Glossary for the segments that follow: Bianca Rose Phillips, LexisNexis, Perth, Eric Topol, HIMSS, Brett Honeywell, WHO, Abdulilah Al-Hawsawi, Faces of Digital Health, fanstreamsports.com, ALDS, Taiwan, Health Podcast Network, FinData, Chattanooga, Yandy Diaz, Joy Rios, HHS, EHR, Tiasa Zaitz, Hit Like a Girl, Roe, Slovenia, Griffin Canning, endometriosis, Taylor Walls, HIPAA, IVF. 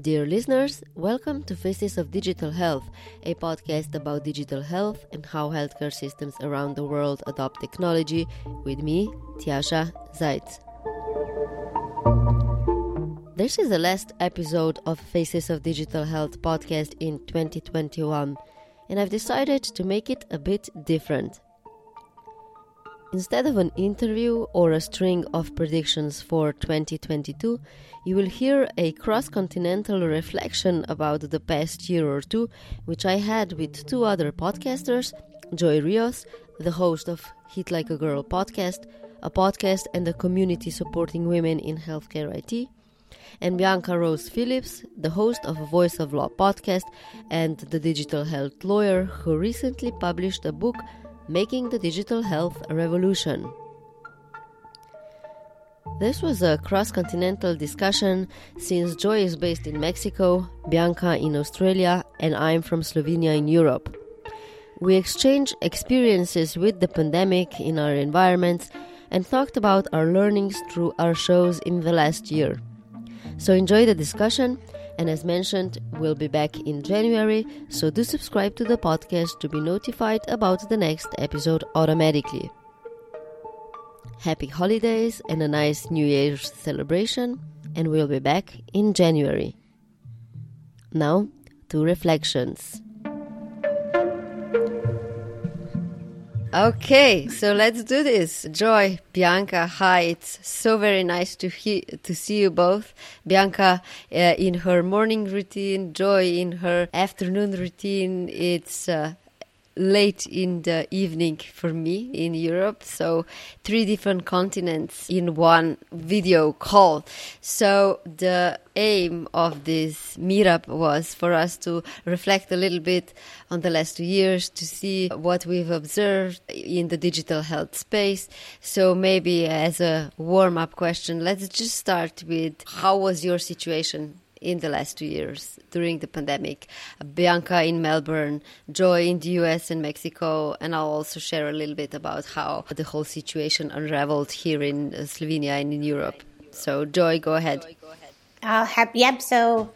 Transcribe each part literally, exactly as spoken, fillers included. Dear listeners, welcome to Faces of Digital Health, a podcast about digital health and how healthcare systems around the world adopt technology, with me, Tiasa Zaitz. This is the last episode of Faces of Digital Health podcast in twenty twenty-one, and I've decided to make it a bit different. Instead of an interview or a string of predictions for twenty twenty-two, you will hear a cross-continental reflection about the past year or two, which I had with two other podcasters, Joy Rios, the host of Hit Like a Girl podcast, a podcast and a community supporting women in healthcare I T, and Bianca Rose Phillips, the host of Voice of Law podcast and the digital health lawyer who recently published a book, Making the Digital Health Revolution. This was a cross-continental discussion since Joy is based in Mexico, Bianca in Australia, and I'm from Slovenia in Europe. We exchanged experiences with the pandemic in our environments and talked about our learnings through our shows in the last year. So enjoy the discussion, and as mentioned, we'll be back in January, so do subscribe to the podcast to be notified about the next episode automatically. Happy holidays and a nice New Year's celebration, and we'll be back in January. Now, two reflections. Okay, so let's do this. Joy, Bianca, hi. It's so very nice to he- to see you both. Bianca uh, in her morning routine, Joy in her afternoon routine. It's uh, late in the evening for me in Europe, so three different continents in one video call. So the aim of this meetup was for us to reflect a little bit on the last two years, to see what we've observed in the digital health space. So maybe as a warm-up question, let's just start with how was your situation in the last two years during the pandemic? Bianca in Melbourne, Joy in the U S and Mexico, and I'll also share a little bit about how the whole situation unraveled here in Slovenia and in Europe. So Joy, go ahead. I'll have, yep, so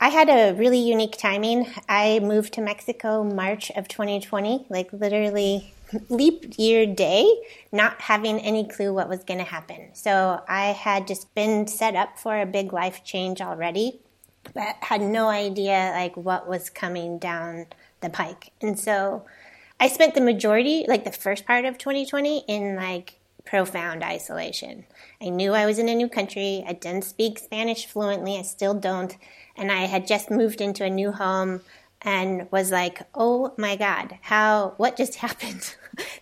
I had a really unique timing. I moved to Mexico March of twenty twenty, like literally leap year day, not having any clue what was going to happen. So I had just been set up for a big life change already, but had no idea like what was coming down the pike. And so I spent the majority, like the first part of twenty twenty, in like profound isolation. I knew I was in a new country. I didn't speak Spanish fluently. I still don't. And I had just moved into a new home and was like, oh my God, how, what just happened?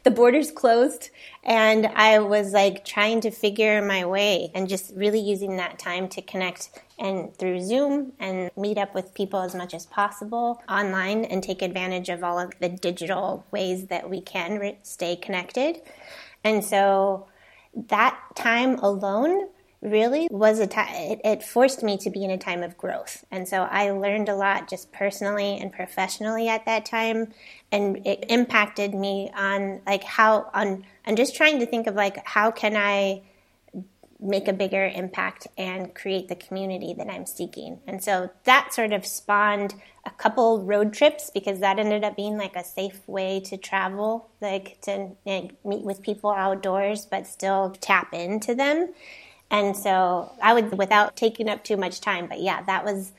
The borders closed. And I was like trying to figure my way and just really using that time to connect and through Zoom and meet up with people as much as possible online and take advantage of all of the digital ways that we can re- stay connected. And so that time alone really was a time, it, it forced me to be in a time of growth. And so I learned a lot just personally and professionally at that time. And it impacted me on like how, on, I'm just trying to think of like, how can I make a bigger impact and create the community that I'm seeking? And so that sort of spawned a couple road trips, because that ended up being like a safe way to travel, like to like, meet with people outdoors, but still tap into them. And so I would, without taking up too much time, but yeah, that was,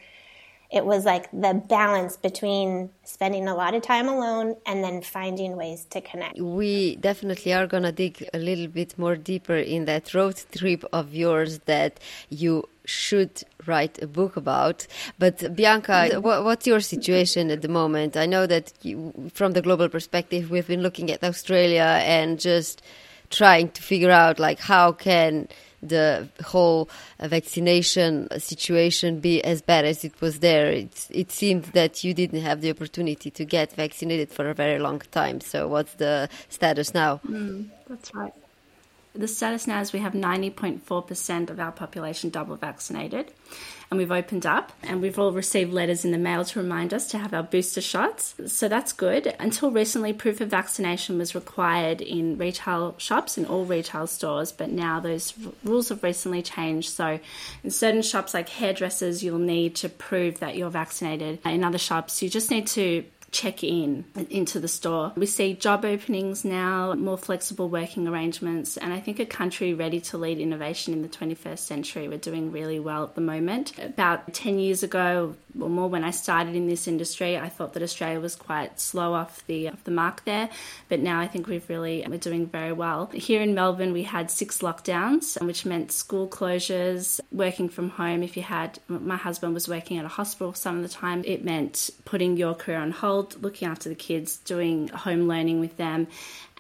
it was like the balance between spending a lot of time alone and then finding ways to connect. We definitely are going to dig a little bit more deeper in that road trip of yours that you should write a book about. But Bianca, what, what's your situation at the moment? I know that you, from the global perspective, we've been looking at Australia and just trying to figure out like how can the whole vaccination situation be as bad as it was there. It, it seemed that you didn't have the opportunity to get vaccinated for a very long time. So what's the status now? Mm, that's right. the status now is we have ninety point four percent of our population double vaccinated, and we've opened up, and we've all received letters in the mail to remind us to have our booster shots. So that's good. Until recently, proof of vaccination was required in retail shops, in all retail stores, but now those rules have recently changed. So in certain shops like hairdressers, you'll need to prove that you're vaccinated. In other shops, you just need to check in into the store. We see job openings now, more flexible working arrangements, and I think a country ready to lead innovation in the twenty-first century. We're doing really well at the moment. About ten years ago or more, when I started in this industry, I thought that Australia was quite slow off the off the mark there, but now I think we've really we're doing very well. Here in Melbourne, we had six lockdowns, which meant school closures, working from home. If you had, my husband was working at a hospital some of the time, it meant putting your career on hold, looking after the kids, doing home learning with them.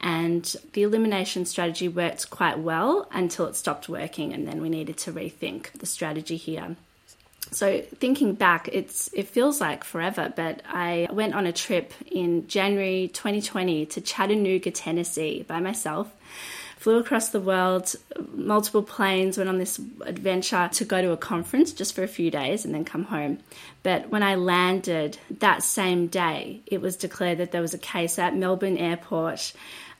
And the elimination strategy worked quite well until it stopped working, and then we needed to rethink the strategy here. So thinking back, it's it feels like forever, but I went on a trip in January twenty twenty to Chattanooga, Tennessee by myself. Flew across the world, multiple planes, went on this adventure to go to a conference just for a few days and then come home. But when I landed that same day, it was declared that there was a case at Melbourne Airport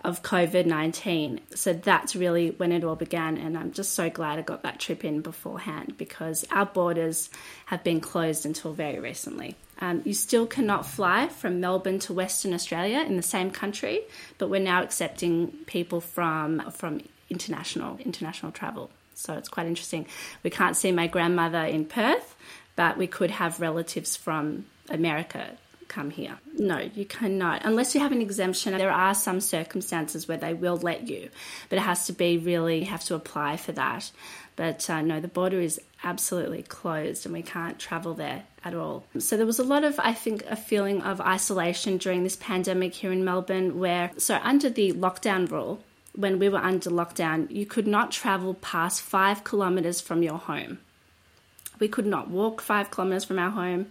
of covid nineteen. So that's really when it all began. And I'm just so glad I got that trip in beforehand, because our borders have been closed until very recently. Um, you still cannot fly from Melbourne to Western Australia in the same country, but we're now accepting people from from international international travel. So it's quite interesting. We can't see my grandmother in Perth, but we could have relatives from America come here. No, you cannot. Unless you have an exemption, there are some circumstances where they will let you, but it has to be really, you have to apply for that. But uh, no, the border is absolutely closed and we can't travel there at all. So there was a lot of, I think, a feeling of isolation during this pandemic here in Melbourne where, so under the lockdown rule, when we were under lockdown, you could not travel past five kilometres from your home. We could not walk five kilometres from our home.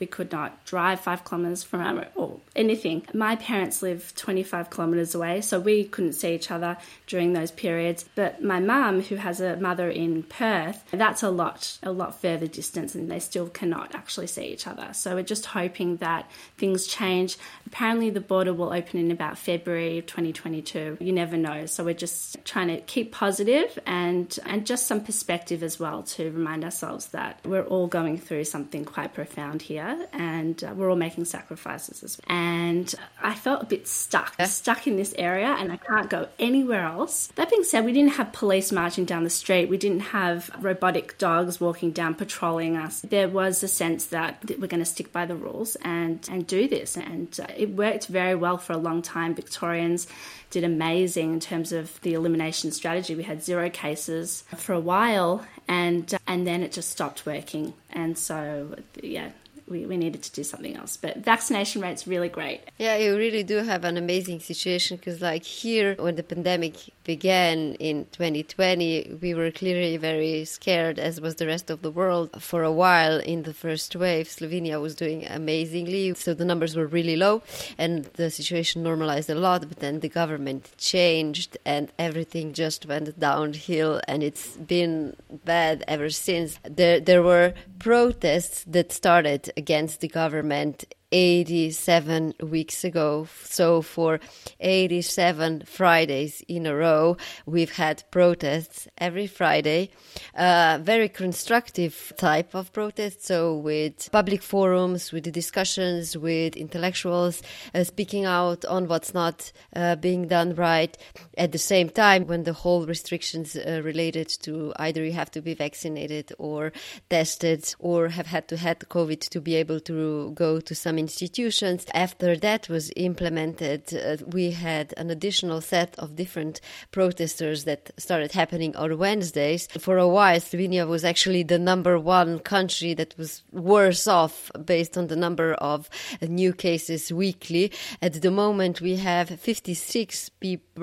We could not drive five kilometres from our, or anything. My parents live twenty-five kilometres away, so we couldn't see each other during those periods. But my mum, who has a mother in Perth, that's a lot, a lot further distance, and they still cannot actually see each other. So we're just hoping that things change. Apparently the border will open in about February twenty twenty-two. You never know. So we're just trying to keep positive and, and just some perspective as well to remind ourselves that we're all going through something quite profound here. And uh, we're all making sacrifices as well. And I felt a bit stuck, yeah. stuck in this area, and I can't go anywhere else. That being said, we didn't have police marching down the street. We didn't have robotic dogs walking down, patrolling us. There was a sense that we're going to stick by the rules and, and do this. And uh, it worked very well for a long time. Victorians did amazing in terms of the elimination strategy. We had zero cases for a while, and, uh, and then it just stopped working. And so, yeah. We, we needed to do something else. But vaccination rate's really great. Yeah, you really do have an amazing situation, because like here, when the pandemic began in twenty twenty, we were clearly very scared, as was the rest of the world. For a while in the first wave, Slovenia was doing amazingly. So the numbers were really low and the situation normalized a lot. But then the government changed and everything just went downhill, and it's been bad ever since. There, there were protests that started against the government eighty-seven weeks ago. So for eighty-seven Fridays in a row, we've had protests every Friday, uh, very constructive type of protests. So with public forums, with discussions, with intellectuals uh, speaking out on what's not uh, being done right. At the same time, when the whole restrictions uh, related to either you have to be vaccinated or tested or have had to had COVID to be able to go to some institutions. After that was implemented, uh, we had an additional set of different protesters that started happening on Wednesdays. For a while, Slovenia was actually the number one country that was worse off based on the number of new cases weekly. At the moment, we have fifty-six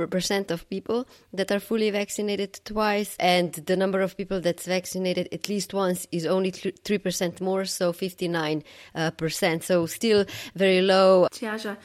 percent of people that are fully vaccinated twice, and the number of people that's vaccinated at least once is only three percent more, so fifty-nine percent. So still very low. Tiasa,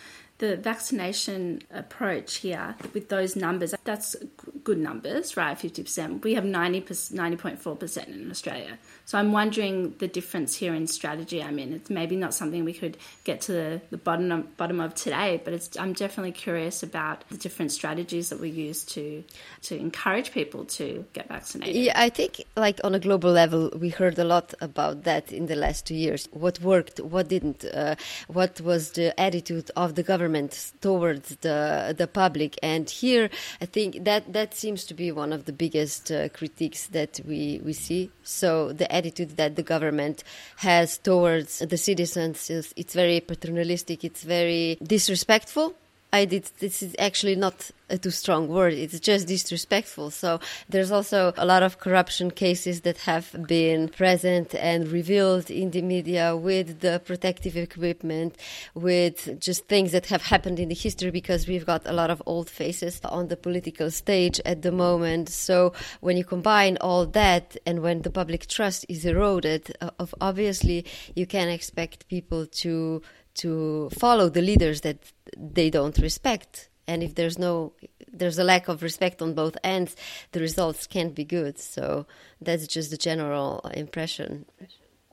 the vaccination approach here with those numbers, that's good numbers, right? fifty percent. We have ninety, ninety point four percent in Australia. So I'm wondering the difference here in strategy. I mean, it's maybe not something we could get to the, the bottom, of, bottom of today, but it's, I'm definitely curious about the different strategies that we use to, to encourage people to get vaccinated. Yeah, I think like on a global level, we heard a lot about that in the last two years. What worked, what didn't, uh, what was the attitude of the government towards the the public? And here, I think that that seems to be one of the biggest uh, critiques that we, we see. So the attitude that the government has towards the citizens, is it's very paternalistic, it's very disrespectful. I did. This is actually not a too strong word. It's just disrespectful. So there's also a lot of corruption cases that have been present and revealed in the media with the protective equipment, with just things that have happened in the history, because we've got a lot of old faces on the political stage at the moment. So when you combine all that and when the public trust is eroded, obviously you can expect people to to follow the leaders that they don't respect. And if there's no, there's a lack of respect on both ends, the results can't be good. So that's just the general impression.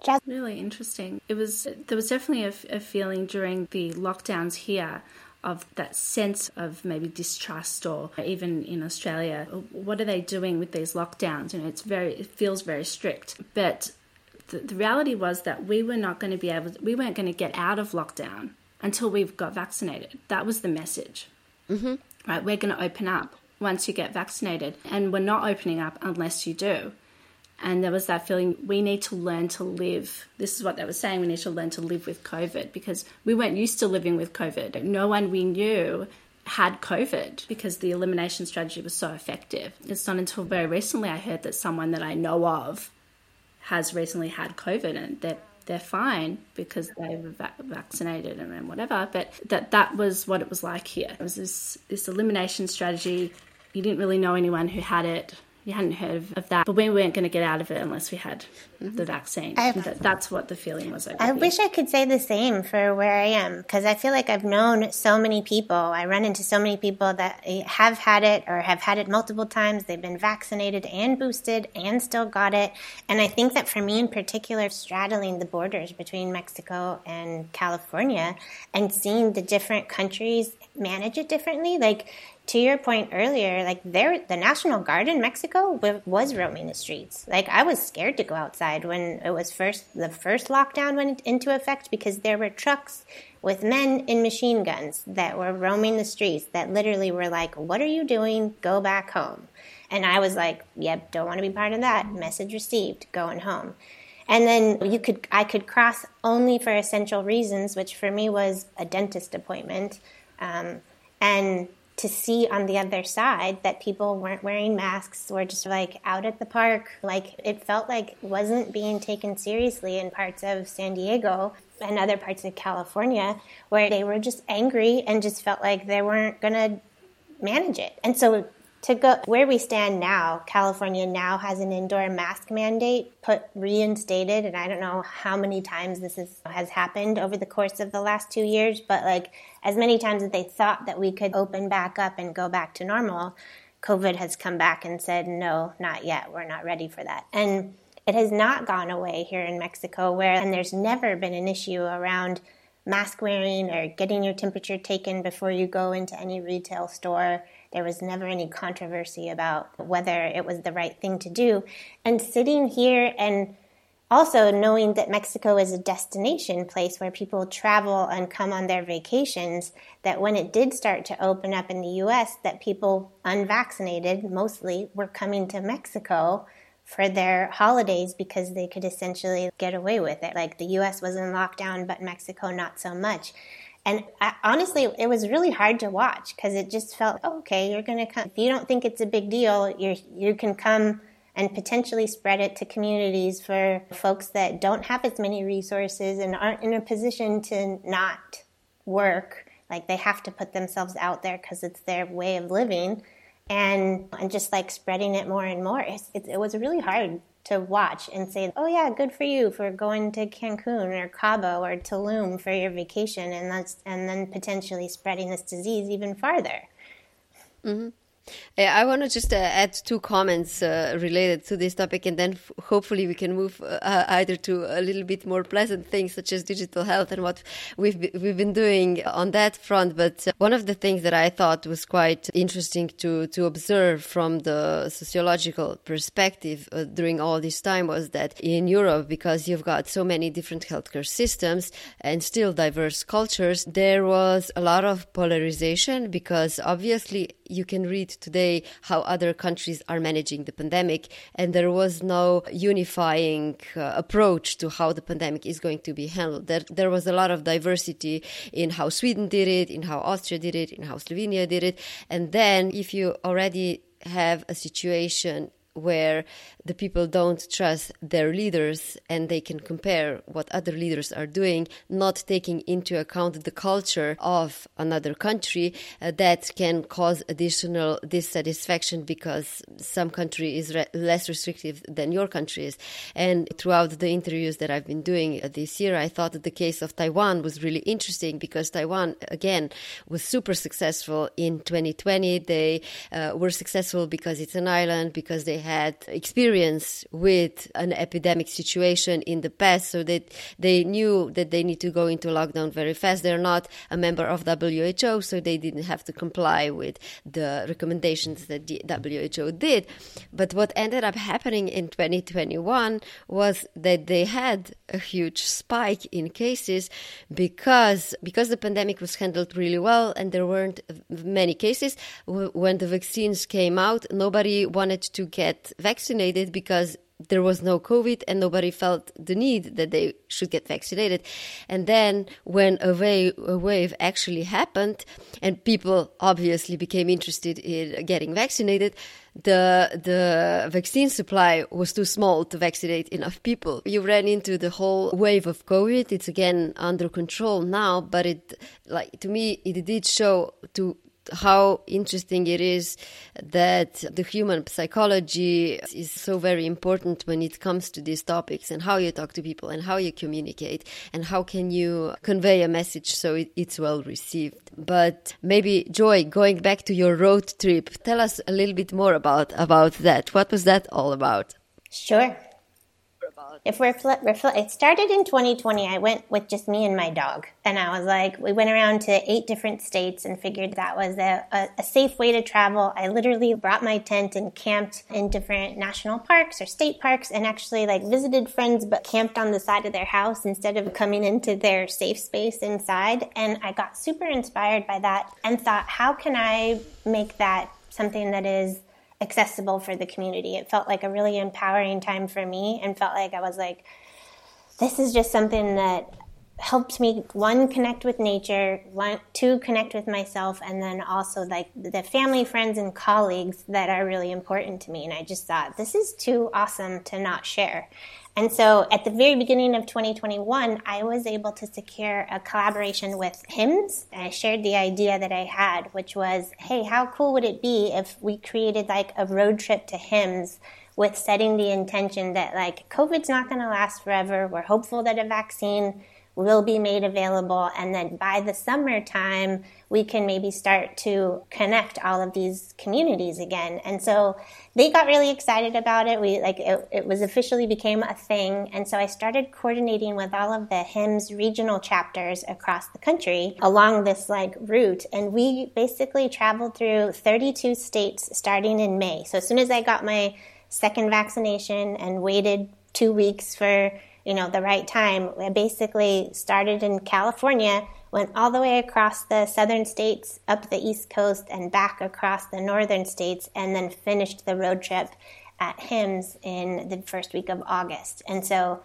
Just really interesting. It was, there was definitely a, a feeling during the lockdowns here of that sense of maybe distrust, or even in Australia, what are they doing with these lockdowns? You know, it's very, it feels very strict, but the, the reality was that we were not going to be able to, we weren't going to get out of lockdown until we've got vaccinated. That was the message, mm-hmm. right? We're going to open up once you get vaccinated, and we're not opening up unless you do. And there was that feeling, we need to learn to live. This is what they were saying, we need to learn to live with COVID, because we weren't used to living with COVID. No one we knew had COVID because the elimination strategy was so effective. It's not until very recently I heard that someone that I know of has recently had COVID, and they're, they're fine because they were va- vaccinated and, and whatever. But that that was what it was like here. It was this, this elimination strategy. You didn't really know anyone who had it. You hadn't heard of, of that. But we weren't going to get out of it unless we had mm-hmm. the vaccine. That, that's what the feeling was. I here. wish I could say the same for where I am, because I feel like I've known so many people. I run into so many people that have had it or have had it multiple times. They've been vaccinated and boosted and still got it. And I think that for me in particular, straddling the borders between Mexico and California and seeing the different countries manage it differently, like, to your point earlier, like there, the National Guard in Mexico w- was roaming the streets. Like I was scared to go outside when it was first, the first lockdown went into effect, because there were trucks with men in machine guns that were roaming the streets that literally were like, what are you doing? Go back home. And I was like, yep, don't want to be part of that. Message received, going home. And then you could, I could cross only for essential reasons, which for me was a dentist appointment. Um, and to see on the other side that people weren't wearing masks, were just like out at the park. Like it felt like it wasn't being taken seriously in parts of San Diego and other parts of California, where they were just angry and just felt like they weren't going to manage it. And so to go where we stand now, California now has an indoor mask mandate put reinstated. And I don't know how many times this is, has happened over the course of the last two years, but like as many times as they thought that we could open back up and go back to normal, COVID has come back and said, no, not yet. We're not ready for that. And it has not gone away here in Mexico, where, and there's never been an issue around mask wearing or getting your temperature taken before you go into any retail store. There was never any controversy about whether it was the right thing to do. And sitting here and also knowing that Mexico is a destination place where people travel and come on their vacations, that when it did start to open up in the U S, that people unvaccinated mostly were coming to Mexico for their holidays because they could essentially get away with it. Like the U S was in lockdown, but Mexico not so much. And I, honestly, it was really hard to watch because it just felt, oh, okay, you're going to come. If you don't think it's a big deal, you you can come and potentially spread it to communities for folks that don't have as many resources and aren't in a position to not work. Like they have to put themselves out there because it's their way of living, and and just like spreading it more and more. It, it, it was really hard to watch and say, oh yeah, good for you for going to Cancun or Cabo or Tulum for your vacation, and that's and then potentially spreading this disease even farther. Mm-hmm. Yeah, I want to just uh, add two comments uh, related to this topic, and then f- hopefully we can move uh, either to a little bit more pleasant things such as digital health and what we've b- we've been doing on that front. But uh, one of the things that I thought was quite interesting to, to observe from the sociological perspective uh, during all this time was that in Europe, because you've got so many different healthcare systems and still diverse cultures, there was a lot of polarization, because obviously you can read today how other countries are managing the pandemic, and there was no unifying uh, approach to how the pandemic is going to be handled. There, there was a lot of diversity in how Sweden did it, in how Austria did it, in how Slovenia did it. And then if you already have a situation where the people don't trust their leaders and they can compare what other leaders are doing, not taking into account the culture of another country, uh, that can cause additional dissatisfaction because some country is re- less restrictive than your country is. And throughout the interviews that I've been doing this year, I thought that the case of Taiwan was really interesting, because Taiwan, again, was super successful in twenty twenty. They uh, were successful because it's an island, because they had experience with an epidemic situation in the past, so that they knew that they need to go into lockdown very fast. They're not a member of W H O, so they didn't have to comply with the recommendations that the W H O did. But what ended up happening in twenty twenty-one was that they had a huge spike in cases because, because the pandemic was handled really well and there weren't many cases. When the vaccines came out, nobody wanted to get vaccinated because there was no COVID and nobody felt the need that they should get vaccinated. And then when a wave, a wave actually happened and people obviously became interested in getting vaccinated, the the vaccine supply was too small to vaccinate enough people. You ran into the whole wave of COVID. It's again under control now, but it like to me, it did show to how interesting it is that the human psychology is so very important when it comes to these topics, and how you talk to people and how you communicate and how can you convey a message so it, it's well received. But maybe, Joy, going back to your road trip, tell us a little bit more about, about that. What was that all about? Sure. If we're fl- we're fl- it started in twenty twenty. I went with just me and my dog, and I was like, we went around to eight different states and figured that was a, a, a safe way to travel. I literally brought my tent and camped in different national parks or state parks, and actually like visited friends, but camped on the side of their house instead of coming into their safe space inside. And I got super inspired by that and thought, how can I make that something that is accessible for the community? It felt like a really empowering time for me, and felt like I was like, this is just something that helped me, one, connect with nature, one, two, connect with myself, and then also like the family, friends, and colleagues that are really important to me. And I just thought, this is too awesome to not share. And so at the very beginning of twenty twenty-one, I was able to secure a collaboration with HIMSS. I shared the idea that I had, which was, hey, how cool would it be if we created like a road trip to HIMSS with setting the intention that like COVID's not going to last forever. We're hopeful that a vaccine will be made available, and then by the summertime, we can maybe start to connect all of these communities again. And so they got really excited about it. We like it, it was officially became a thing. And so I started coordinating with all of the HIMSS regional chapters across the country along this like route. And we basically traveled through thirty-two states starting in May. So as soon as I got my second vaccination and waited two weeks for you know, the right time, I basically started in California, went all the way across the southern states, up the East Coast, and back across the northern states, and then finished the road trip at HIMSS in the first week of August. And so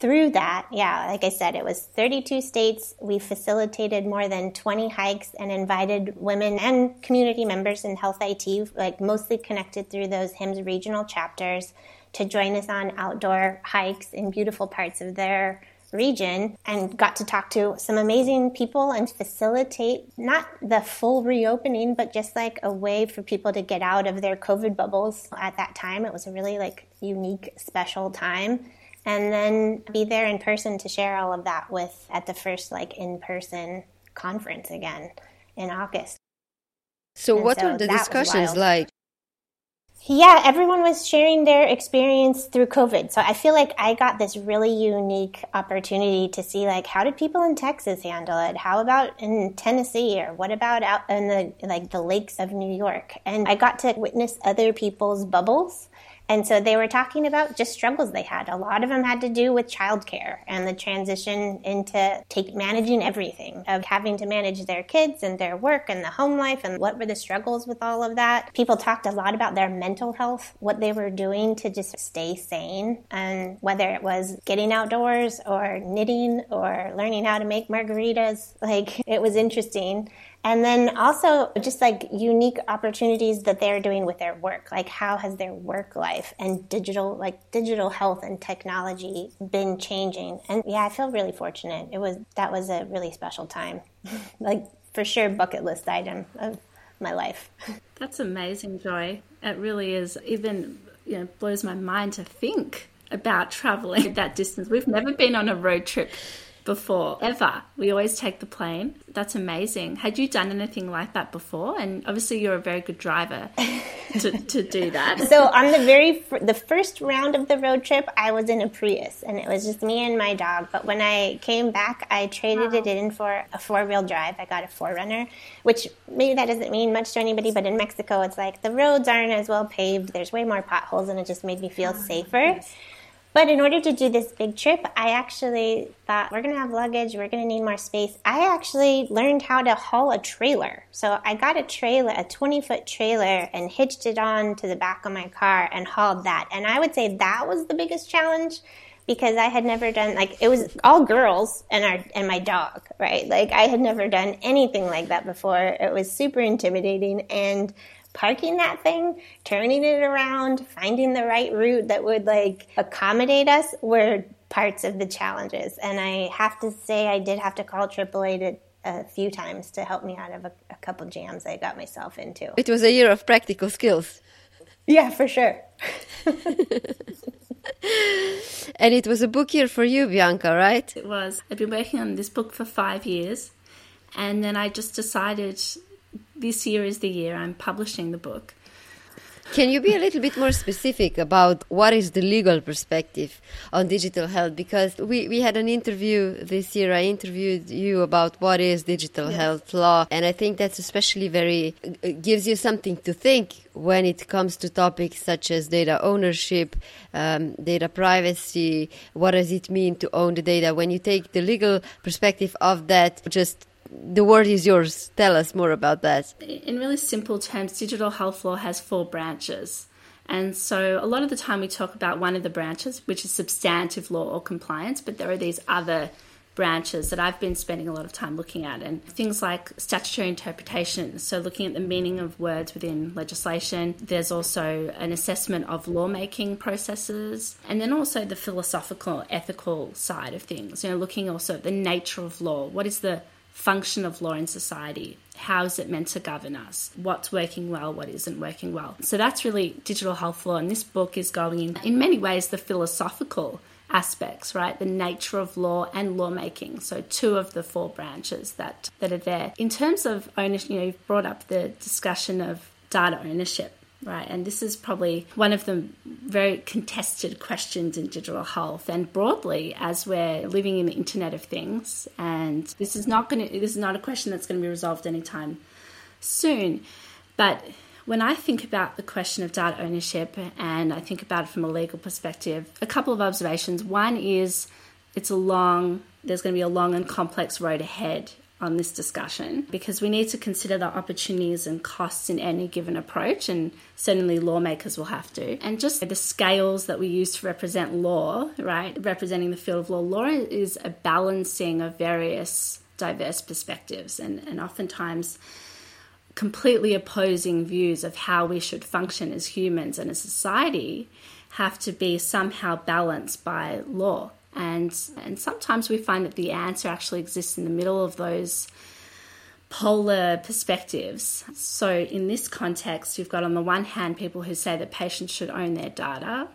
through that, yeah, like I said, it was thirty-two states. We facilitated more than twenty hikes and invited women and community members in health I T, like mostly connected through those HIMSS regional chapters, to join us on outdoor hikes in beautiful parts of their region and got to talk to some amazing people and facilitate not the full reopening, but just like a way for people to get out of their COVID bubbles at that time. It was a really like unique, special time. And then be there in person to share all of that with at the first like in-person conference again in August. So and what so were the discussions like? Yeah, everyone was sharing their experience through COVID. So I feel like I got this really unique opportunity to see, like, how did people in Texas handle it? How about in Tennessee? Or what about out in the, like, the lakes of New York? And I got to witness other people's bubbles. And so they were talking about just struggles they had. A lot of them had to do with childcare and the transition into take, managing everything, of having to manage their kids and their work and the home life and what were the struggles with all of that. People talked a lot about their mental health, what they were doing to just stay sane, and whether it was getting outdoors or knitting or learning how to make margaritas. Like, it was interesting. And then also just like unique opportunities that they're doing with their work. Like, how has their work life and digital, like digital health and technology been changing? And yeah, I feel really fortunate. It was, that was a really special time. Like, for sure, bucket list item of my life. That's amazing, Joy. It really is. Even, you know, blows my mind to think about traveling that distance. We've never been on a road trip before, ever. We always take the plane. That's amazing. Had you done anything like that before? And obviously you're a very good driver to, to do that. So on the very fr- the first round of the road trip, I was in a Prius and it was just me and my dog. But when I came back, I traded wow. it in for a four-wheel drive. I got a four runner, which maybe that doesn't mean much to anybody, but in Mexico, it's like the roads aren't as well paved. There's way more potholes, and it just made me feel oh, safer. Yes. But in order to do this big trip, I actually thought, we're going to have luggage, we're going to need more space. I actually learned how to haul a trailer. So I got a trailer, a twenty-foot trailer, and hitched it on to the back of my car and hauled that. And I would say that was the biggest challenge, because I had never done, like, it was all girls and our and my dog, right? Like, I had never done anything like that before. It was super intimidating, and parking that thing, turning it around, finding the right route that would like accommodate us were parts of the challenges. And I have to say, I did have to call triple A to, a few times to help me out of a, a couple jams I got myself into. It was a year of practical skills. Yeah, for sure. And it was a book year for you, Bianca, right? It was. I've been working on this book for five years, and then I just decided this year is the year I'm publishing the book. Can you be a little bit more specific about what is the legal perspective on digital health? Because we, we had an interview this year. I interviewed you about what is digital yes. health law. And I think that's especially very, it gives you something to think when it comes to topics such as data ownership, um, data privacy. What does it mean to own the data? When you take the legal perspective of that, just the word is yours. Tell us more about that. In really simple terms, digital health law has four branches. And so a lot of the time we talk about one of the branches, which is substantive law or compliance, but there are these other branches that I've been spending a lot of time looking at, and things like statutory interpretation. So looking at the meaning of words within legislation. There's also an assessment of lawmaking processes, and then also the philosophical, ethical side of things. You know, looking also at the nature of law. What is the function of law in society? How is it meant to govern us? What's working well? What isn't working well? So that's really digital health law. And this book is going in, in many ways, the philosophical aspects, right? The nature of law and lawmaking. So two of the four branches that, that are there. In terms of ownership, you know, you've brought up the discussion of data ownership, right? And this is probably one of the very contested questions in digital health and broadly as we're living in the Internet of Things. And this is not going to, this is not a question that's going to be resolved anytime soon. But when I think about the question of data ownership, and I think about it from a legal perspective, a couple of observations. One is it's a long, there's going to be a long and complex road ahead on this discussion, because we need to consider the opportunities and costs in any given approach, and certainly lawmakers will have to. And just the scales that we use to represent law, right, representing the field of law, law is a balancing of various diverse perspectives and, and oftentimes completely opposing views of how we should function as humans and as society have to be somehow balanced by law. And and sometimes we find that the answer actually exists in the middle of those polar perspectives. So in this context, you've got on the one hand people who say that patients should own their data,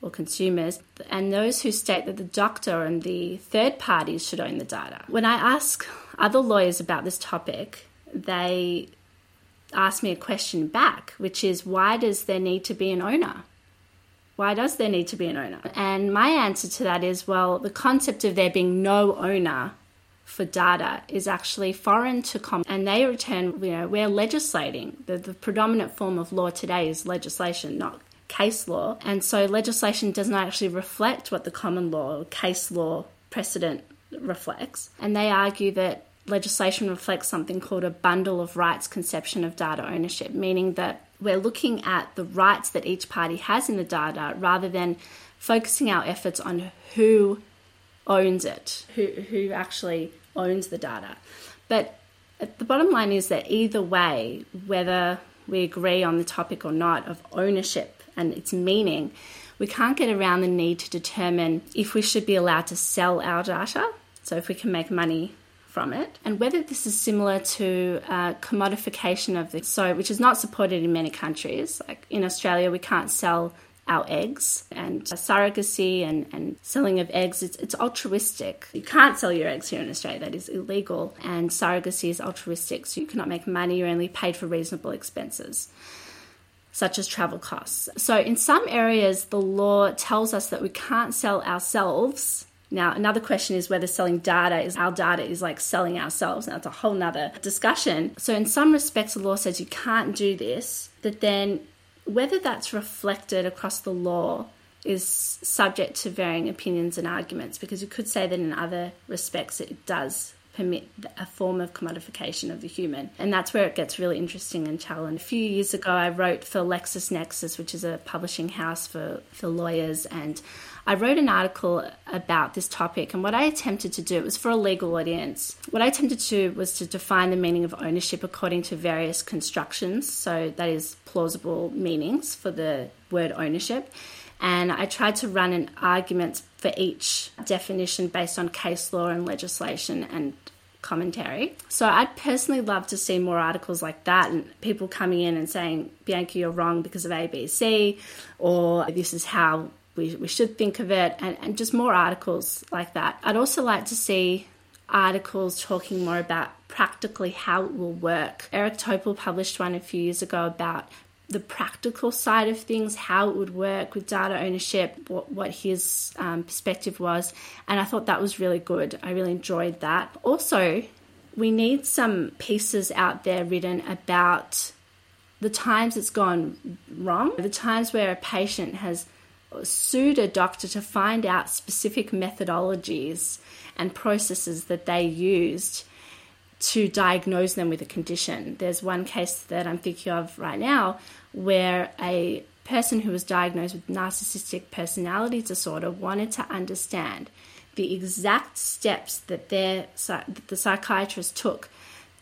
or consumers, and those who state that the doctor and the third parties should own the data. When I ask other lawyers about this topic, they ask me a question back, which is, why does there need to be an owner? Why does there need to be an owner? And my answer to that is, well, the concept of there being no owner for data is actually foreign to common. And they return, you know, we're legislating. The, the predominant form of law today is legislation, not case law. And so legislation does not actually reflect what the common law or case law precedent reflects. And they argue that legislation reflects something called a bundle of rights conception of data ownership, meaning that we're looking at the rights that each party has in the data rather than focusing our efforts on who owns it, who who actually owns the data. But the bottom line is that either way, whether we agree on the topic or not of ownership and its meaning, we can't get around the need to determine if we should be allowed to sell our data, so if we can make money from it, and whether this is similar to uh, commodification of the so, which is not supported in many countries. Like in Australia, we can't sell our eggs, and uh, surrogacy and, and selling of eggs, it's, it's altruistic. You can't sell your eggs here in Australia, that is illegal, and surrogacy is altruistic, so you cannot make money, you're only paid for reasonable expenses, such as travel costs. So in some areas, the law tells us that we can't sell ourselves. Now, another question is whether selling data is our data is like selling ourselves. Now, it's a whole nother discussion. So in some respects, the law says you can't do this, but then whether that's reflected across the law is subject to varying opinions and arguments, because you could say that in other respects it does permit a form of commodification of the human. And that's where it gets really interesting and challenging. A few years ago, I wrote for LexisNexis, which is a publishing house for, for lawyers, and I wrote an article about this topic, and what I attempted to do, it was for a legal audience. What I attempted to do was to define the meaning of ownership according to various constructions, so that is plausible meanings for the word ownership. And I tried to run an argument for each definition based on case law and legislation and commentary. So I'd personally love to see more articles like that, and people coming in and saying, Bianca, you're wrong because of A B C, or this is how We, we should think of it, and, and just more articles like that. I'd also like to see articles talking more about practically how it will work. Eric Topol published one a few years ago about the practical side of things, how it would work with data ownership, what, what his um, perspective was, and I thought that was really good. I really enjoyed that. Also, we need some pieces out there written about the times it's gone wrong, the times where a patient has sued a doctor to find out specific methodologies and processes that they used to diagnose them with a condition. There's one case that I'm thinking of right now where a person who was diagnosed with narcissistic personality disorder wanted to understand the exact steps that their that the psychiatrist took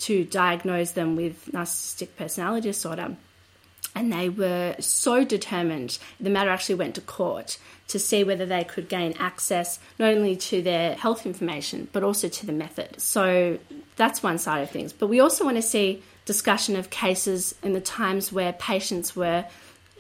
to diagnose them with narcissistic personality disorder. And they were so determined, the matter actually went to court to see whether they could gain access not only to their health information, but also to the method. So that's one side of things. But we also want to see discussion of cases in the times where patients were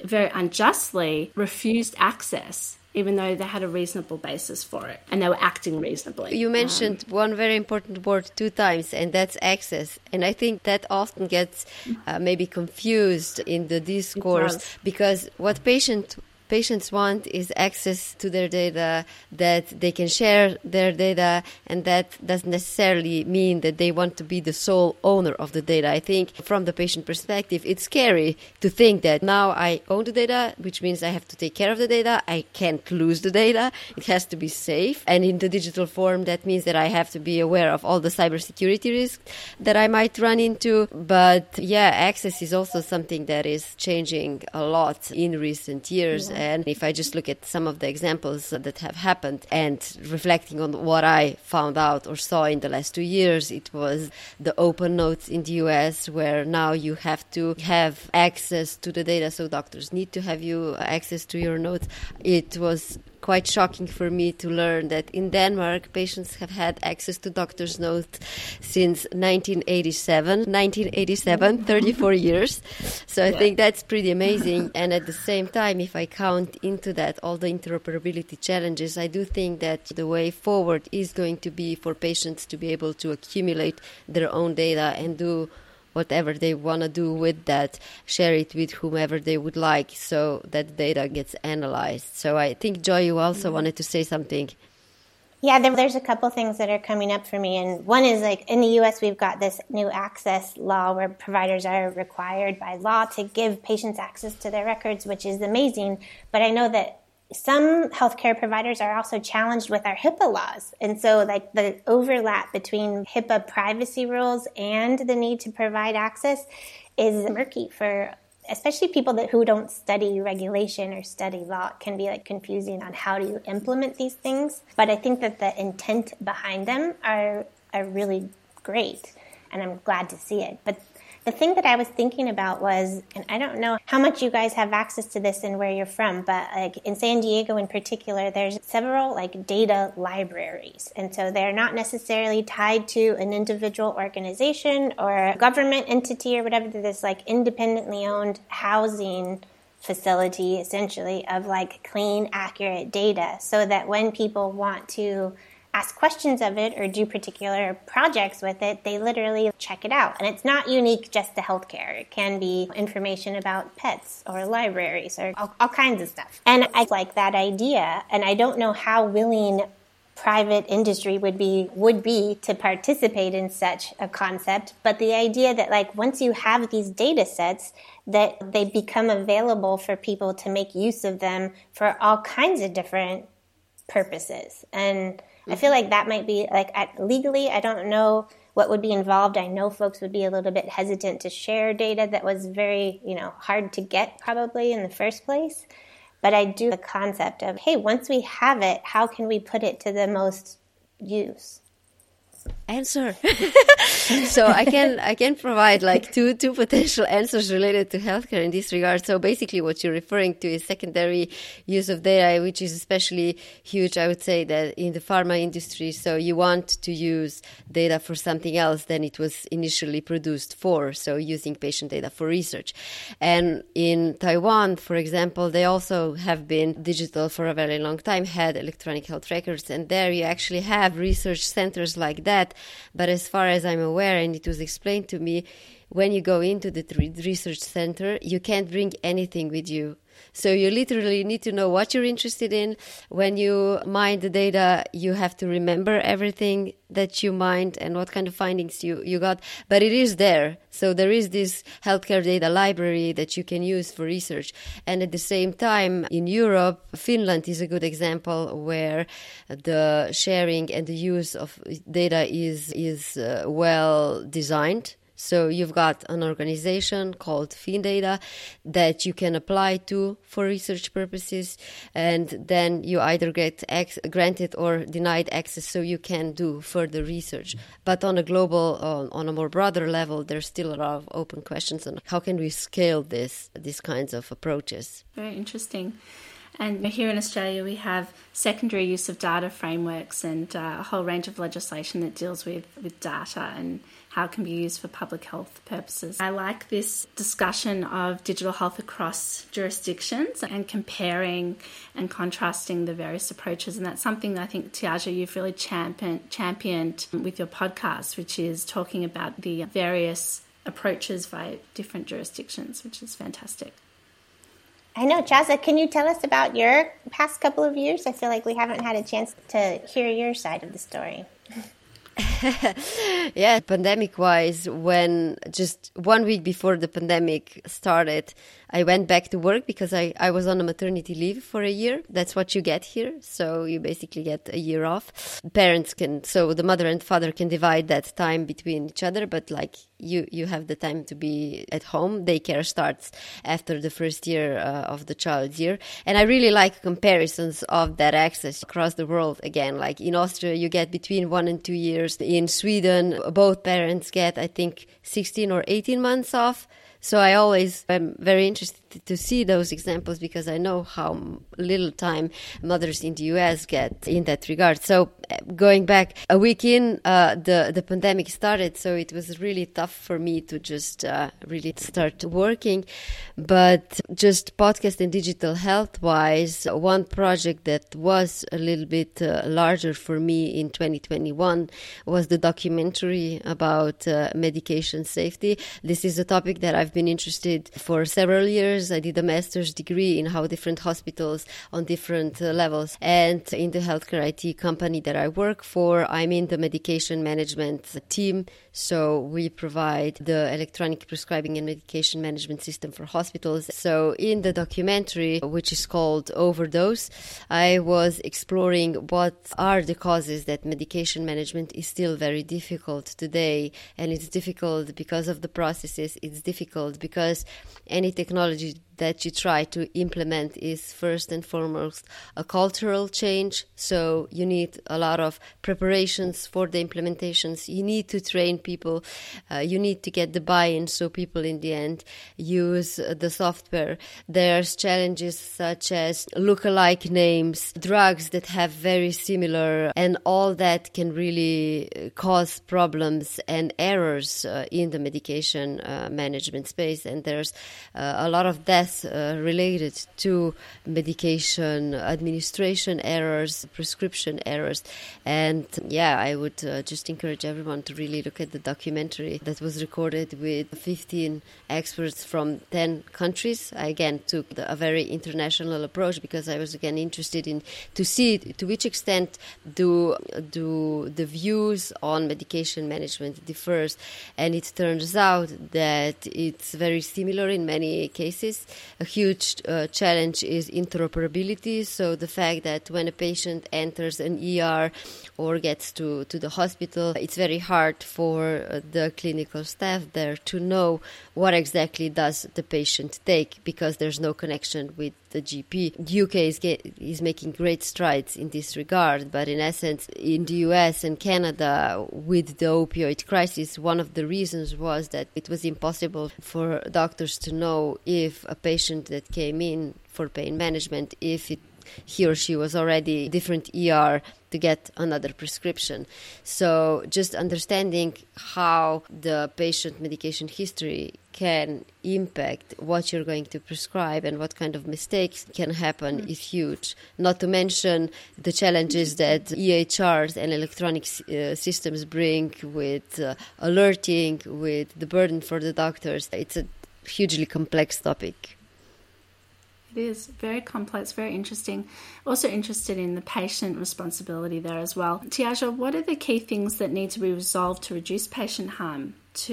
very unjustly refused access, even though they had a reasonable basis for it and they were acting reasonably. You mentioned um, one very important word two times, and that's access. And I think that often gets uh, maybe confused in the discourse, because what patient patients want is access to their data, that they can share their data, and that doesn't necessarily mean that they want to be the sole owner of the data. I think from the patient perspective, it's scary to think that now I own the data, which means I have to take care of the data. I can't lose the data. It has to be safe. And in the digital form, that means that I have to be aware of all the cybersecurity risks that I might run into. But yeah, access is also something that is changing a lot in recent years. Yeah. And if I just look at some of the examples that have happened and reflecting on what I found out or saw in the last two years, it was the open notes in the U S, where now you have to have access to the data. So doctors need to have you access to your notes. It was quite shocking for me to learn that in Denmark, patients have had access to doctor's notes since nineteen eighty-seven, nineteen eighty-seven, thirty-four years. So I yeah. think that's pretty amazing. And at the same time, if I count into that all the interoperability challenges, I do think that the way forward is going to be for patients to be able to accumulate their own data and do whatever they want to do with that, share it with whomever they would like, so that data gets analyzed. So I think, Joy, you also mm-hmm. wanted to say something. Yeah, there's a couple things that are coming up for me. And one is, like, in the U S, we've got this new access law where providers are required by law to give patients access to their records, which is amazing. But I know that some healthcare providers are also challenged with our HIPAA laws. And so, like, the overlap between HIPAA privacy rules and the need to provide access is murky for especially people that who don't study regulation or study law. It can be, like, confusing on how do you implement these things. But I think that the intent behind them are are really great, and I'm glad to see it. But the thing that I was thinking about was, and I don't know how much you guys have access to this and where you're from, but, like, in San Diego in particular, there's several, like, data libraries. And so they're not necessarily tied to an individual organization or government entity or whatever. They're this, like, independently owned housing facility, essentially, of, like, clean, accurate data, so that when people want to ask questions of it or do particular projects with it, they literally check it out. And it's not unique just to healthcare. It can be information about pets or libraries or all, all kinds of stuff. And I like that idea. And I don't know how willing private industry would be would be to participate in such a concept. But the idea that, like, once you have these data sets, that they become available for people to make use of them for all kinds of different purposes. And I feel like that might be, like, at, legally, I don't know what would be involved. I know folks would be a little bit hesitant to share data that was very, you know, hard to get probably in the first place. But I do the concept of, hey, once we have it, how can we put it to the most use? Answer. So I can I can provide, like, two two potential answers related to healthcare in this regard. So basically what you're referring to is secondary use of data, which is especially huge, I would say, that in the pharma industry. So you want to use data for something else than it was initially produced for, so using patient data for research. And in Taiwan, for example, they also have been digital for a very long time, had electronic health records, and there you actually have research centers like that. That. But as far as I'm aware, and it was explained to me, when you go into the research center, you can't bring anything with you. So you literally need to know what you're interested in. When you mine the data, you have to remember everything that you mined and what kind of findings you, you got. But it is there. So there is this healthcare data library that you can use for research. And at the same time, in Europe, Finland is a good example where the sharing and the use of data is, is uh, well designed. So you've got an organization called FinData that you can apply to for research purposes, and then you either get ex- granted or denied access, so you can do further research. But on a global, on, on a more broader level, there's still a lot of open questions on how can we scale this, these kinds of approaches. Very interesting. And here in Australia, we have secondary use of data frameworks and uh, a whole range of legislation that deals with, with data and how it can be used for public health purposes. I like this discussion of digital health across jurisdictions and comparing and contrasting the various approaches. And that's something that I think, Tiasa, you've really championed, championed with your podcast, which is talking about the various approaches by different jurisdictions, which is fantastic. I know, Tiasa, can you tell us about your past couple of years? I feel like we haven't had a chance to hear your side of the story. Yeah, pandemic-wise, when just one week before the pandemic started, I went back to work because I, I was on a maternity leave for a year. That's what you get here. So you basically get a year off. Parents can, so the mother and father can divide that time between each other, but, like, you, you have the time to be at home. Daycare starts after the first year uh, of the child's year. And I really like comparisons of that access across the world again. Like, in Austria, you get between one and two years. In Sweden, both parents get, I think, sixteen or eighteen months off. So I always am very interested to see those examples because I know how little time mothers in the U S get in that regard. So going back a week in, uh, the, the pandemic started, so it was really tough for me to just uh, really start working. But just podcast and digital health-wise, one project that was a little bit uh, larger for me in twenty twenty-one was the documentary about uh, medication safety. This is a topic that I've been interested for several years. I did a master's degree in how different hospitals on different uh, levels and in the healthcare I T company that I work for, I'm in the medication management team. So we provide the electronic prescribing and medication management system for hospitals. So in the documentary, which is called Overdose, I was exploring what are the causes that medication management is still very difficult today. And it's difficult because of the processes. It's difficult because any technology that you try to implement is first and foremost a cultural change. So you need a lot of preparations for the implementations. You need to train people. Uh, you need to get the buy-in so people in the end use the software. There's challenges such as lookalike names, drugs that have very similar, and all that can really cause problems and errors uh, in the medication uh, management space. And there's uh, a lot of that Uh, related to medication administration errors, prescription errors. And yeah, I would uh, just encourage everyone to really look at the documentary that was recorded with fifteen experts from ten countries. I again took the, a very international approach because I was again interested in to see to which extent do, do the views on medication management differs. And it turns out that it's very similar in many cases. A huge uh, challenge is interoperability. So the fact that when a patient enters an E R or gets to, to the hospital, it's very hard for the clinical staff there to know what exactly does the patient take because there's no connection with the G P. U K is, get, is making great strides in this regard, but in essence, in the U S and Canada, with the opioid crisis, one of the reasons was that it was impossible for doctors to know if a patient that came in for pain management, if it, he or she was already different E R to get another prescription. So just understanding how the patient medication history can impact what you're going to prescribe and what kind of mistakes can happen mm. is huge. Not to mention the challenges that E H Rs and electronic uh, systems bring with uh, alerting, with the burden for the doctors. It's a hugely complex topic. It is very complex, very interesting. Also interested in the patient responsibility there as well. Tiasa, what are the key things that need to be resolved to reduce patient harm to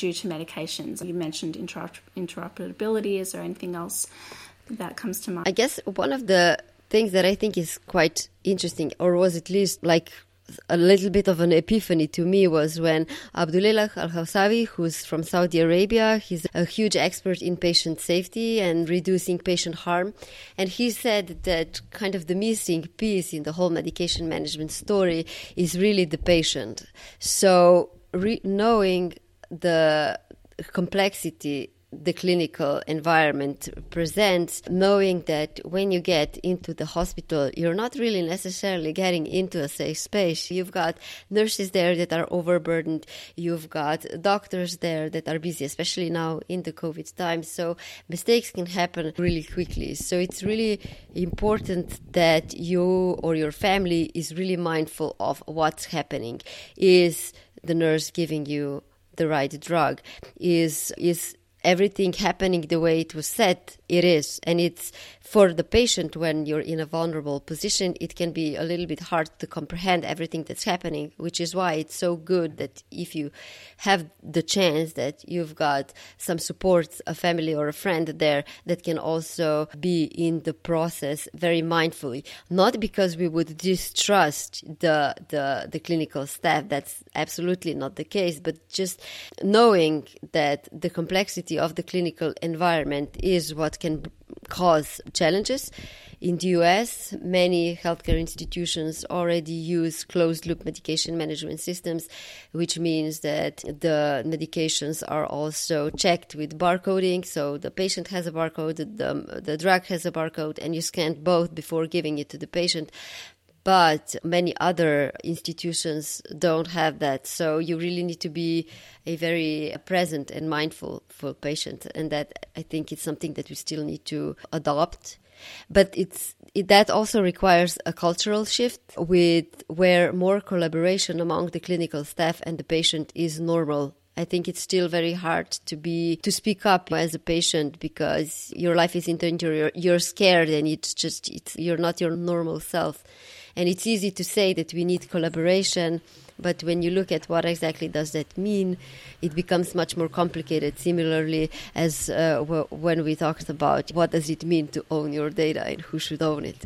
due to medications? You mentioned inter- interoperability. Is there anything else that comes to mind? I guess one of the things that I think is quite interesting, or was at least like a little bit of an epiphany to me, was when Abdulilah Al-Hawsawi, who's from Saudi Arabia, he's a huge expert in patient safety and reducing patient harm. And he said that kind of the missing piece in the whole medication management story is really the patient. So re- knowing the complexity the clinical environment presents, knowing that when you get into the hospital, you're not really necessarily getting into a safe space. You've got nurses there that are overburdened. You've got doctors there that are busy, especially now in the COVID time. So mistakes can happen really quickly. So it's really important that you or your family is really mindful of what's happening. Is the nurse giving you the right drug? Is is everything happening the way it was said it is? And it's for the patient, when you're in a vulnerable position, it can be a little bit hard to comprehend everything that's happening, which is why it's so good that if you have the chance that you've got some support, a family or a friend there that can also be in the process very mindfully. Not because we would distrust the the, the clinical staff, that's absolutely not the case, but just knowing that the complexity of the clinical environment is what can cause challenges. In the U S, many healthcare institutions already use closed-loop medication management systems, which means that the medications are also checked with barcoding. So the patient has a barcode, the, the drug has a barcode, and you scan both before giving it to the patient. But many other institutions don't have that. So you really need to be a very present and mindful for patient. And that, I think, is something that we still need to adopt. But it's it, that also requires a cultural shift with where more collaboration among the clinical staff and the patient is normal. I think it's still very hard to be to speak up as a patient because your life is interior, you're, you're scared and it's just it's, you're not your normal self. And it's easy to say that we need collaboration, but when you look at what exactly does that mean, it becomes much more complicated, similarly as uh, w- when we talked about what does it mean to own your data and who should own it.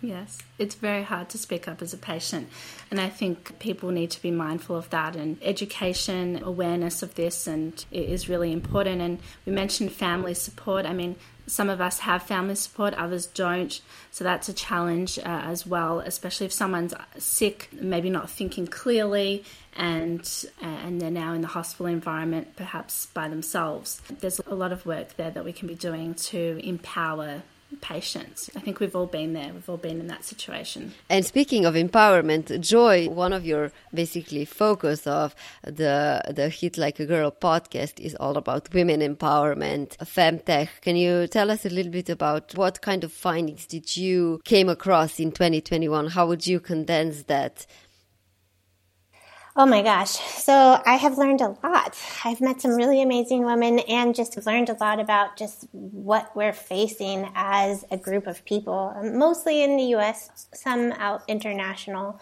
Yes, it's very hard to speak up as a patient. And I think people need to be mindful of that, and education, awareness of this, and it is really important. And we mentioned family support. I mean, some of us have family support, others don't. So that's a challenge uh, as well, especially if someone's sick, maybe not thinking clearly, and and they're now in the hospital environment, perhaps by themselves. There's a lot of work there that we can be doing to empower patients. I think we've all been there. We've all been in that situation. And speaking of empowerment, Joy, one of your basically focus of the the Hit Like a Girl podcast is all about women empowerment, femtech. Can you tell us a little bit about what kind of findings did you came across in twenty twenty-one? How would you condense that? Oh my gosh. So I have learned a lot. I've met some really amazing women and just learned a lot about just what we're facing as a group of people, mostly in the U S, some out international.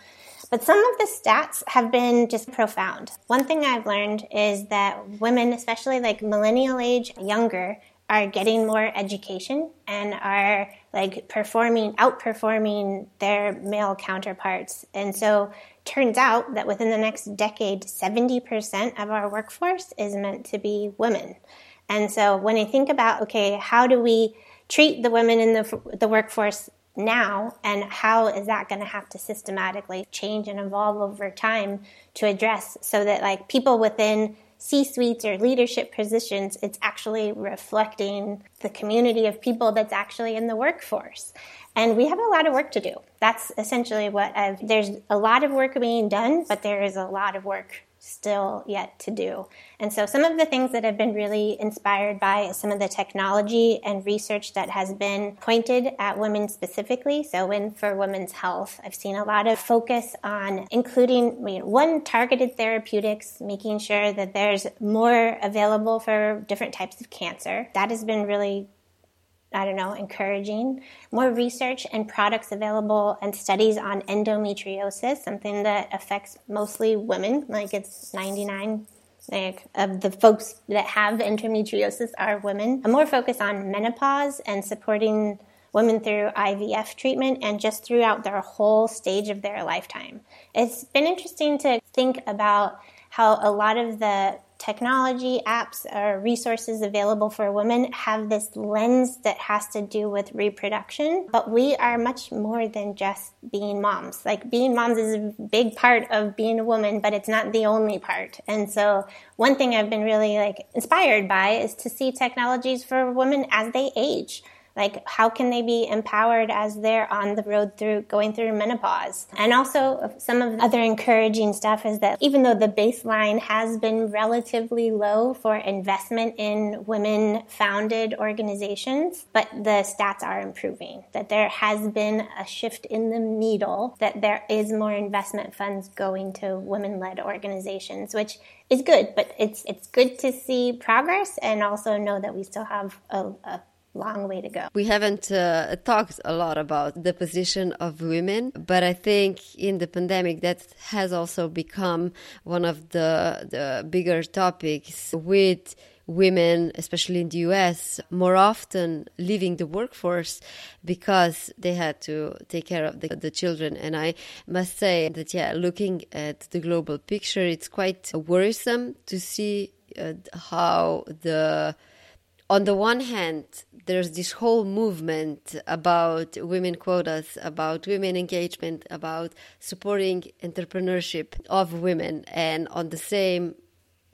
But some of the stats have been just profound. One thing I've learned is that women, especially like millennial age, younger, are getting more education and are like performing, outperforming their male counterparts. And so turns out that within the next decade, seventy percent of our workforce is meant to be women. And so when I think about, okay, how do we treat the women in the, the workforce now, and how is that going to have to systematically change and evolve over time to address so that like people within C-suites or leadership positions, it's actually reflecting the community of people that's actually in the workforce. And we have a lot of work to do. That's essentially what I've... There's a lot of work being done, but there is a lot of work still yet to do. And so some of the things that I've been really inspired by is some of the technology and research that has been pointed at women specifically. So in For Women's Health, I've seen a lot of focus on including I mean, one, targeted therapeutics, making sure that there's more available for different types of cancer. That has been really I don't know, encouraging, more research and products available and studies on endometriosis, something that affects mostly women, like it's ninety-nine like of the folks that have endometriosis are women. A more focus on menopause and supporting women through I V F treatment and just throughout their whole stage of their lifetime. It's been interesting to think about how a lot of the technology, apps, or resources available for women have this lens that has to do with reproduction, but we are much more than just being moms. Like being moms is a big part of being a woman, but it's not the only part. And so one thing I've been really like inspired by is to see technologies for women as they age. Like, how can they be empowered as they're on the road through going through menopause? And also, some of the other encouraging stuff is that even though the baseline has been relatively low for investment in women-founded organizations, but the stats are improving, that there has been a shift in the needle, that there is more investment funds going to women-led organizations, which is good, but it's it's good to see progress and also know that we still have a, a long way to go. We haven't uh, talked a lot about the position of women, but I think in the pandemic that has also become one of the, the bigger topics, with women, especially in the U S, more often leaving the workforce because they had to take care of the, the children. And I must say that, yeah, looking at the global picture, it's quite worrisome to see uh, how the on the one hand, there's this whole movement about women quotas, about women engagement, about supporting entrepreneurship of women. And on the same,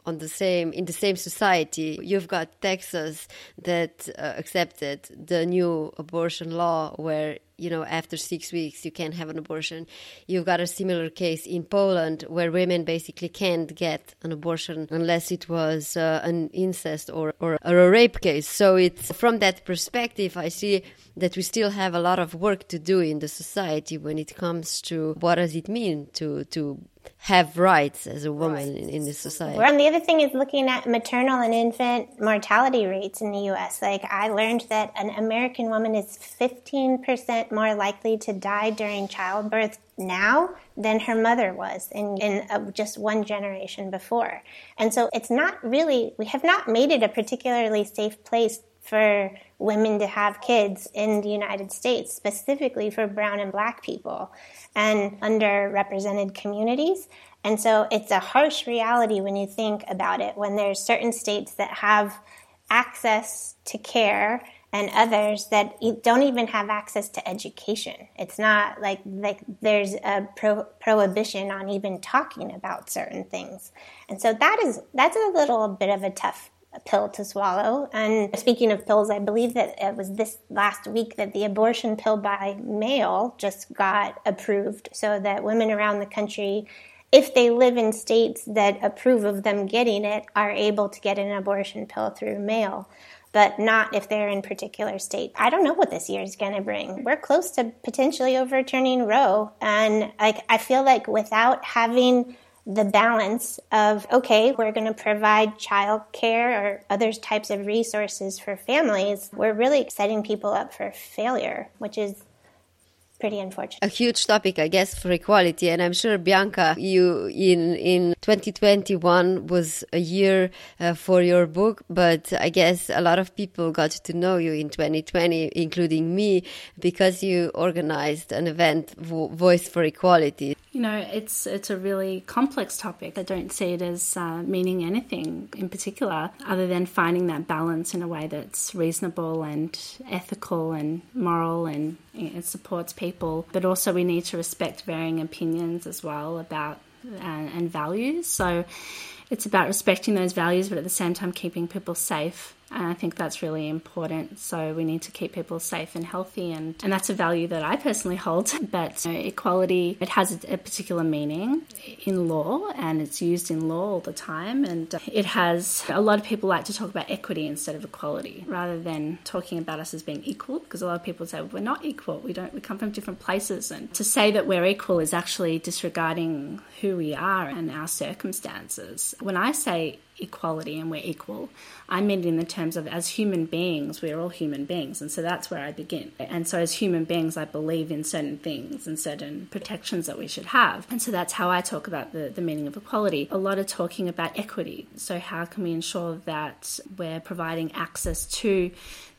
on the same, in the same society, you've got Texas that uh, accepted the new abortion law where, you know, after six weeks you can have an abortion. You've got a similar case in Poland where women basically can't get an abortion unless it was uh, an incest or, or, or a rape case. So it's from that perspective, I see that we still have a lot of work to do in the society when it comes to what does it mean to, to have rights as a woman in, in this society. Well, and the other thing is looking at maternal and infant mortality rates in the U S. Like, I learned that an American woman is fifteen percent more likely to die during childbirth now than her mother was in, in uh, just one generation before. And so it's not really, we have not made it a particularly safe place for women to have kids in the United States, specifically for brown and black people and underrepresented communities. And so it's a harsh reality when you think about it, when there's certain states that have access to care and others that don't even have access to education. It's not like like there's a pro- prohibition on even talking about certain things. And so that is that's a little bit of a tough pill to swallow. And speaking of pills, I believe that it was this last week that the abortion pill by mail just got approved so that women around the country, if they live in states that approve of them getting it, are able to get an abortion pill through mail, but not if they're in particular state. I don't know what this year is going to bring. We're close to potentially overturning Roe. And like, I feel like without having the balance of, okay, we're going to provide child care or other types of resources for families, we're really setting people up for failure, which is pretty unfortunate. A huge topic, I guess, for equality. And I'm sure, Bianca, you in in twenty twenty-one was a year uh, for your book, but I guess a lot of people got to know you in twenty twenty, including me, because you organized an event, Vo- Voice for Equality. You know, it's it's a really complex topic. I don't see it as uh, meaning anything in particular, other than finding that balance in a way that's reasonable and ethical and moral, and you know, it supports people. But also we need to respect varying opinions as well about uh, and values. So it's about respecting those values, but at the same time keeping people safe. And I think that's really important. So we need to keep people safe and healthy. And, and that's a value that I personally hold. But you know, equality, it has a, a particular meaning in law, and it's used in law all the time. And it has, a lot of people like to talk about equity instead of equality, rather than talking about us as being equal, because a lot of people say, well, we're not equal. We don't, we come from different places. And to say that we're equal is actually disregarding who we are and our circumstances. When I say equality and we're equal, I mean it in the terms of, as human beings, we're all human beings. And so that's where I begin. And so as human beings, I believe in certain things and certain protections that we should have. And so that's how I talk about the, the meaning of equality. A lot of talking about equity. So how can we ensure that we're providing access to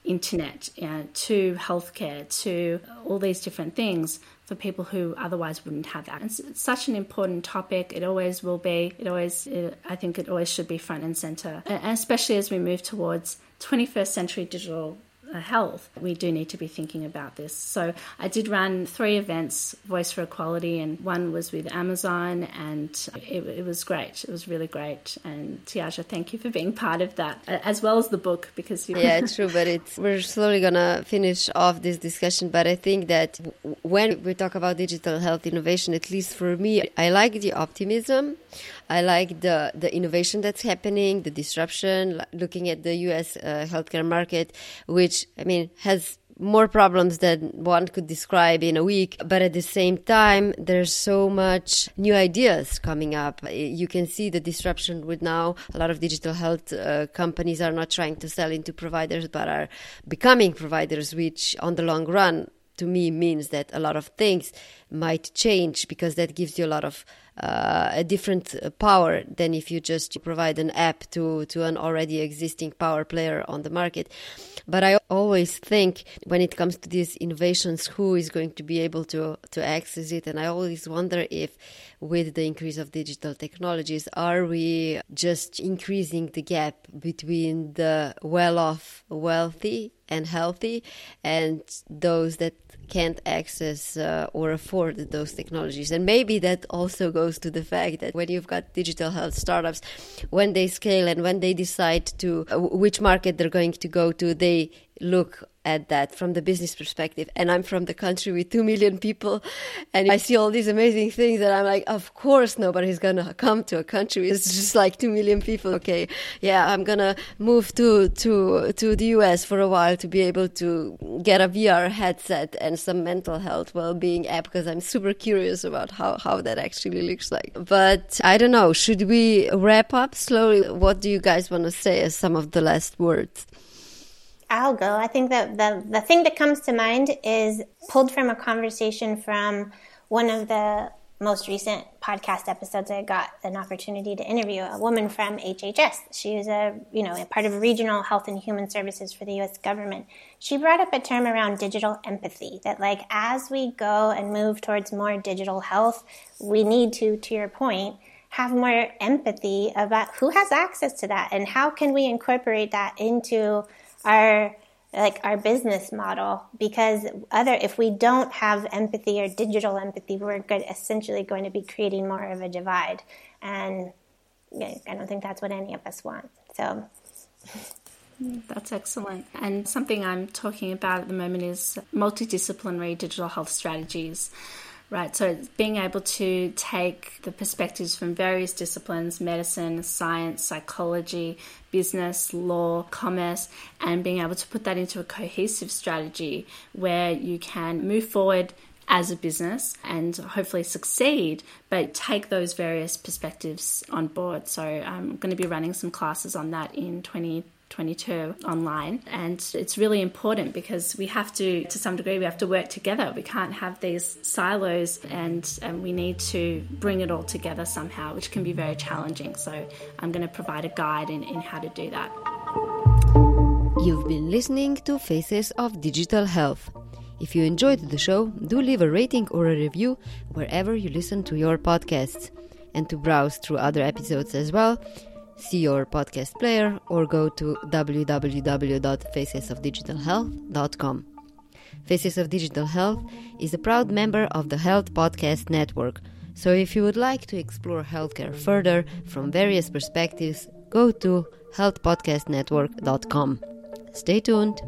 internet, you know, to healthcare, to all these different things for people who otherwise wouldn't have that. It's such an important topic. It always will be. It always, it, I think it always should be front and center. And especially as we move towards twenty-first century digital health, we do need to be thinking about this. So I did run three events, Voice for Equality, and one was with Amazon, and it, it was great. It was really great. And Tiasa, thank you for being part of that, as well as the book, because you... Yeah, true, but it's, we're slowly going to finish off this discussion, but I think that when we talk about digital health innovation, at least for me, I like the optimism. I like the, the innovation that's happening, the disruption, looking at the U S uh, healthcare market, which, I mean, has more problems than one could describe in a week. But at the same time, there's so much new ideas coming up. You can see the disruption with now. A lot of digital health uh, companies are not trying to sell into providers, but are becoming providers, which on the long run, to me, means that a lot of things might change, because that gives you a lot of uh, a different power than if you just provide an app to, to an already existing power player on the market. But I always think when it comes to these innovations, who is going to be able to, to access it? And I always wonder if with the increase of digital technologies, are we just increasing the gap between the well-off, wealthy and healthy, and those that can't access uh, or afford those technologies? And maybe that also goes to the fact that when you've got digital health startups, when they scale and when they decide to uh, which market they're going to go to, they look at that from the business perspective. And I'm from the country with two million people, and I see all these amazing things, and I'm like, of course nobody's gonna come to a country it's just like two million people. Okay, yeah, I'm gonna move to to to the U S for a while to be able to get a V R headset and some mental health well-being app, because I'm super curious about how how that actually looks like. But I don't know, should we wrap up slowly? What do you guys want to say as some of the last words? I'll go. I think that the, the thing that comes to mind is pulled from a conversation from one of the most recent podcast episodes. I got an opportunity to interview a woman from H H S. She was a, you know, a part of regional health and human services for the U S government. She brought up a term around digital empathy, that like as we go and move towards more digital health, we need to, to your point, have more empathy about who has access to that and how can we incorporate that into our like our business model, because other if we don't have empathy or digital empathy, we're good, essentially going to be creating more of a divide, and I don't think that's what any of us want. So that's excellent. And something I'm talking about at the moment is multidisciplinary digital health strategies. Right, so being able to take the perspectives from various disciplines, medicine, science, psychology, business, law, commerce, and being able to put that into a cohesive strategy where you can move forward as a business and hopefully succeed, but take those various perspectives on board. So I'm going to be running some classes on that in twenty twenty-two online, and it's really important because we have to to some degree we have to work together. We can't have these silos, and and we need to bring it all together somehow, which can be very challenging. So I'm going to provide a guide in, in how to do that. You've been listening to Faces of Digital Health. If you enjoyed the show, do leave a rating or a review wherever you listen to your podcasts, and to browse through other episodes as well, see your podcast player or go to w w w dot faces of digital health dot com. Faces of Digital Health is a proud member of the Health Podcast Network, so if you would like to explore healthcare further from various perspectives, go to health podcast network dot com. Stay tuned.